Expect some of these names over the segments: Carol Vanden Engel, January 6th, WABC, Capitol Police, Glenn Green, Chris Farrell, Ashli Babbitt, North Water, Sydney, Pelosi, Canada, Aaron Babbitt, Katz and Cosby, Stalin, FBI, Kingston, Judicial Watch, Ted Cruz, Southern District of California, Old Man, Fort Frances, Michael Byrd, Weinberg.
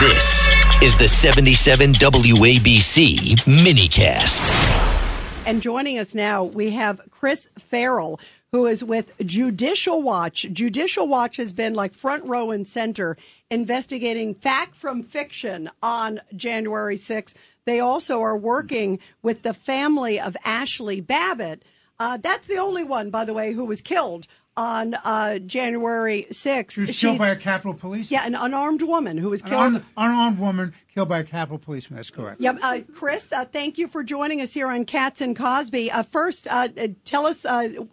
This is the 77 WABC minicast. And joining us now, we have Chris Farrell, who is with Judicial Watch. Judicial Watch has been like front row and center investigating fact from fiction on January 6th. They also are working with the family of Ashli Babbitt. That's the only one, by the way, who was killed on January 6th. She was killed by a Capitol Police? Yeah, an unarmed woman who was killed. An unarmed woman killed by a Capitol policeman. That's correct. Yeah, Chris, thank you for joining us here on Katz and Cosby. First, tell us a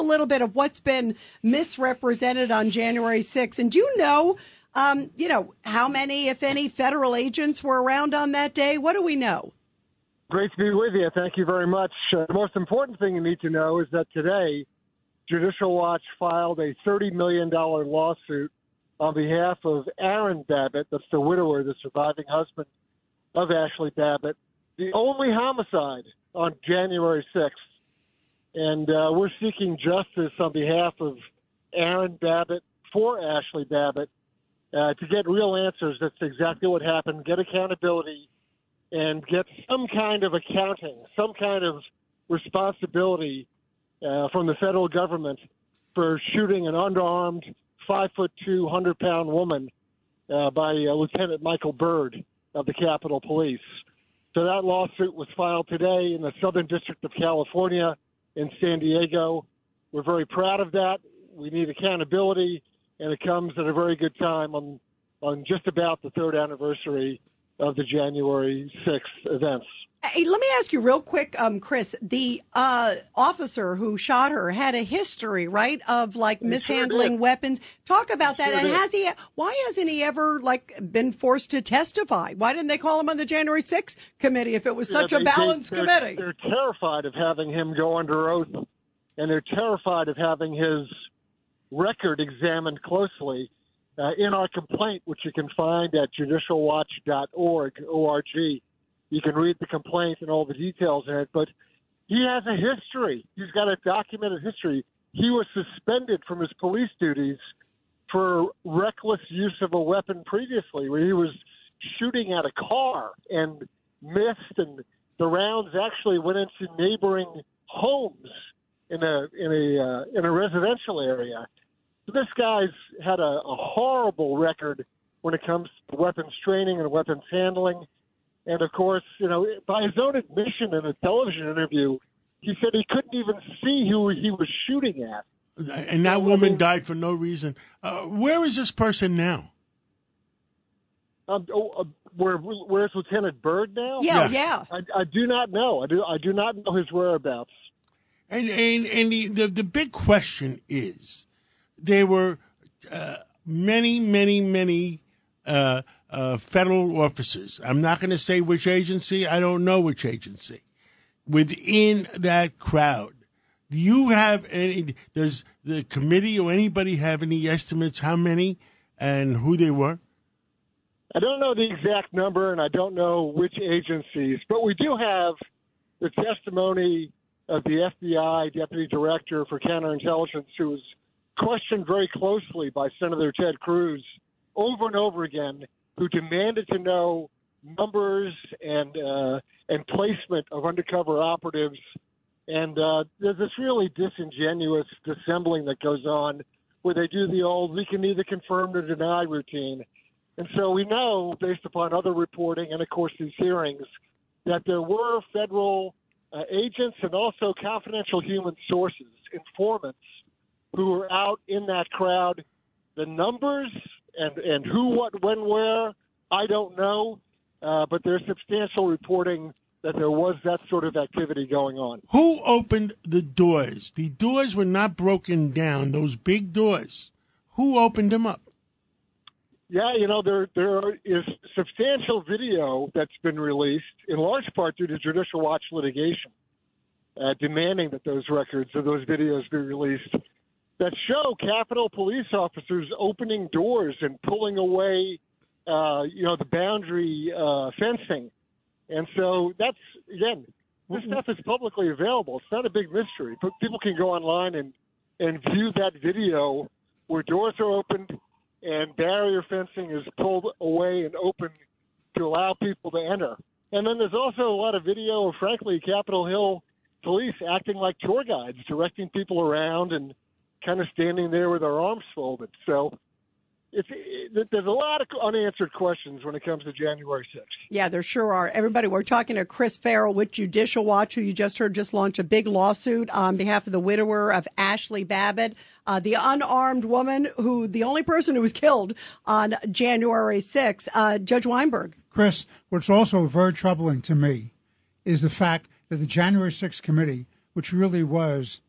little bit of what's been misrepresented on January 6th. And do you know, how many, if any, federal agents were around on that day? What do we know? Great to be with you. Thank you very much. The most important thing you need to know is that today, Judicial Watch filed a $30 million lawsuit on behalf of Aaron Babbitt, that's the widower, the surviving husband of Ashli Babbitt, the only homicide on January 6th. And we're seeking justice on behalf of Aaron Babbitt for Ashli Babbitt to get real answers. That's exactly what happened. Get accountability and get some kind of accounting, some kind of responsibility from the federal government for shooting an unarmed 5'2", 100-pound woman by Lieutenant Michael Byrd of the Capitol Police. So that lawsuit was filed today in the Southern District of California in San Diego. We're very proud of that. We need accountability, and it comes at a very good time on just about the third anniversary of the January 6th events. Hey, let me ask you real quick, Chris, the officer who shot her had a history, right, of like mishandling weapons. Talk about that. And why hasn't he ever been forced to testify? Why didn't they call him on the January 6th committee if it was such a balanced committee? They're terrified of having him go under oath, and they're terrified of having his record examined closely. In our complaint, which you can find at judicialwatch.org, O-R-G, you can read the complaint and all the details in it, but he has a history. He's got a documented history. He was suspended from his police duties for reckless use of a weapon previously, where he was shooting at a car and missed, and the rounds actually went into neighboring homes in a residential area. So this guy's had a horrible record when it comes to weapons training and weapons handling. And, of course, by his own admission in a television interview, he said he couldn't even see who he was shooting at. And that woman died for no reason. Where is this person now? Where's Lieutenant Byrd now? Yeah. I do not know. I do not know his whereabouts. And the big question is, there were many federal officers. I'm not going to say which agency. I don't know which agency. Within that crowd, do you have any? Does the committee or anybody have any estimates how many and who they were? I don't know the exact number, and I don't know which agencies. But we do have the testimony of the FBI Deputy Director for Counterintelligence, who was questioned very closely by Senator Ted Cruz over and over again, who demanded to know numbers and placement of undercover operatives. And there's this really disingenuous dissembling that goes on where they do the old, we can either confirm or deny routine. And so we know, based upon other reporting and, of course, these hearings, that there were federal agents and also confidential human sources, informants, who were out in that crowd. The numbers and who, what, when, where, I don't know. But there's substantial reporting that there was that sort of activity going on. Who opened the doors? The doors were not broken down, those big doors. Who opened them up? Yeah, there is substantial video that's been released, in large part due to Judicial Watch litigation, demanding that those records or those videos be released, that show Capitol Police officers opening doors and pulling away, the boundary fencing. And so that's, again, this stuff is publicly available. It's not a big mystery. People can go online and view that video where doors are opened and barrier fencing is pulled away and open to allow people to enter. And then there's also a lot of video of, frankly, Capitol Hill police acting like tour guides, directing people around and kind of standing there with their arms folded. So there's a lot of unanswered questions when it comes to January 6th. Yeah, there sure are. Everybody, we're talking to Chris Farrell with Judicial Watch, who you just heard just launched a big lawsuit on behalf of the widower of Ashli Babbitt, the unarmed woman who, the only person who was killed on January 6th. Judge Weinberg. Chris, what's also very troubling to me is the fact that the January 6th committee, which really was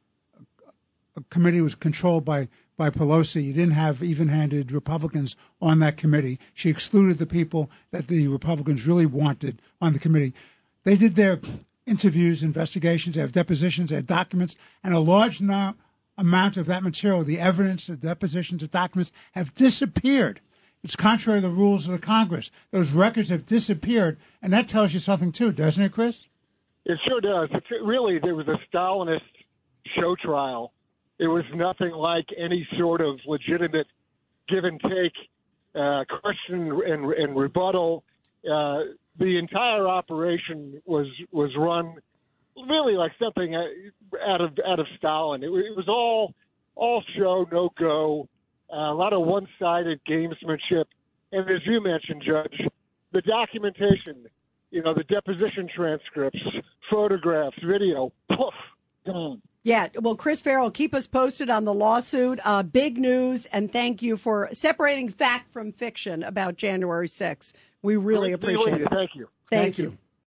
a committee was controlled by Pelosi. You didn't have even-handed Republicans on that committee. She excluded the people that the Republicans really wanted on the committee. They did their interviews, investigations, they have depositions, they have documents, and a large amount of that material, the evidence, the depositions, the documents, have disappeared. It's contrary to the rules of the Congress. Those records have disappeared, and that tells you something too, doesn't it, Chris? It sure does. Really, there was a Stalinist show trial. It was nothing like any sort of legitimate give-and-take question and rebuttal. The entire operation was run really like something out of Stalin. It was all show, no go, a lot of one-sided gamesmanship. And as you mentioned, Judge, the documentation, the deposition transcripts, photographs, video, poof, gone. Yeah. Well, Chris Farrell, keep us posted on the lawsuit. Big news. And thank you for separating fact from fiction about January 6th. We really appreciate it. Thank you. Thank you.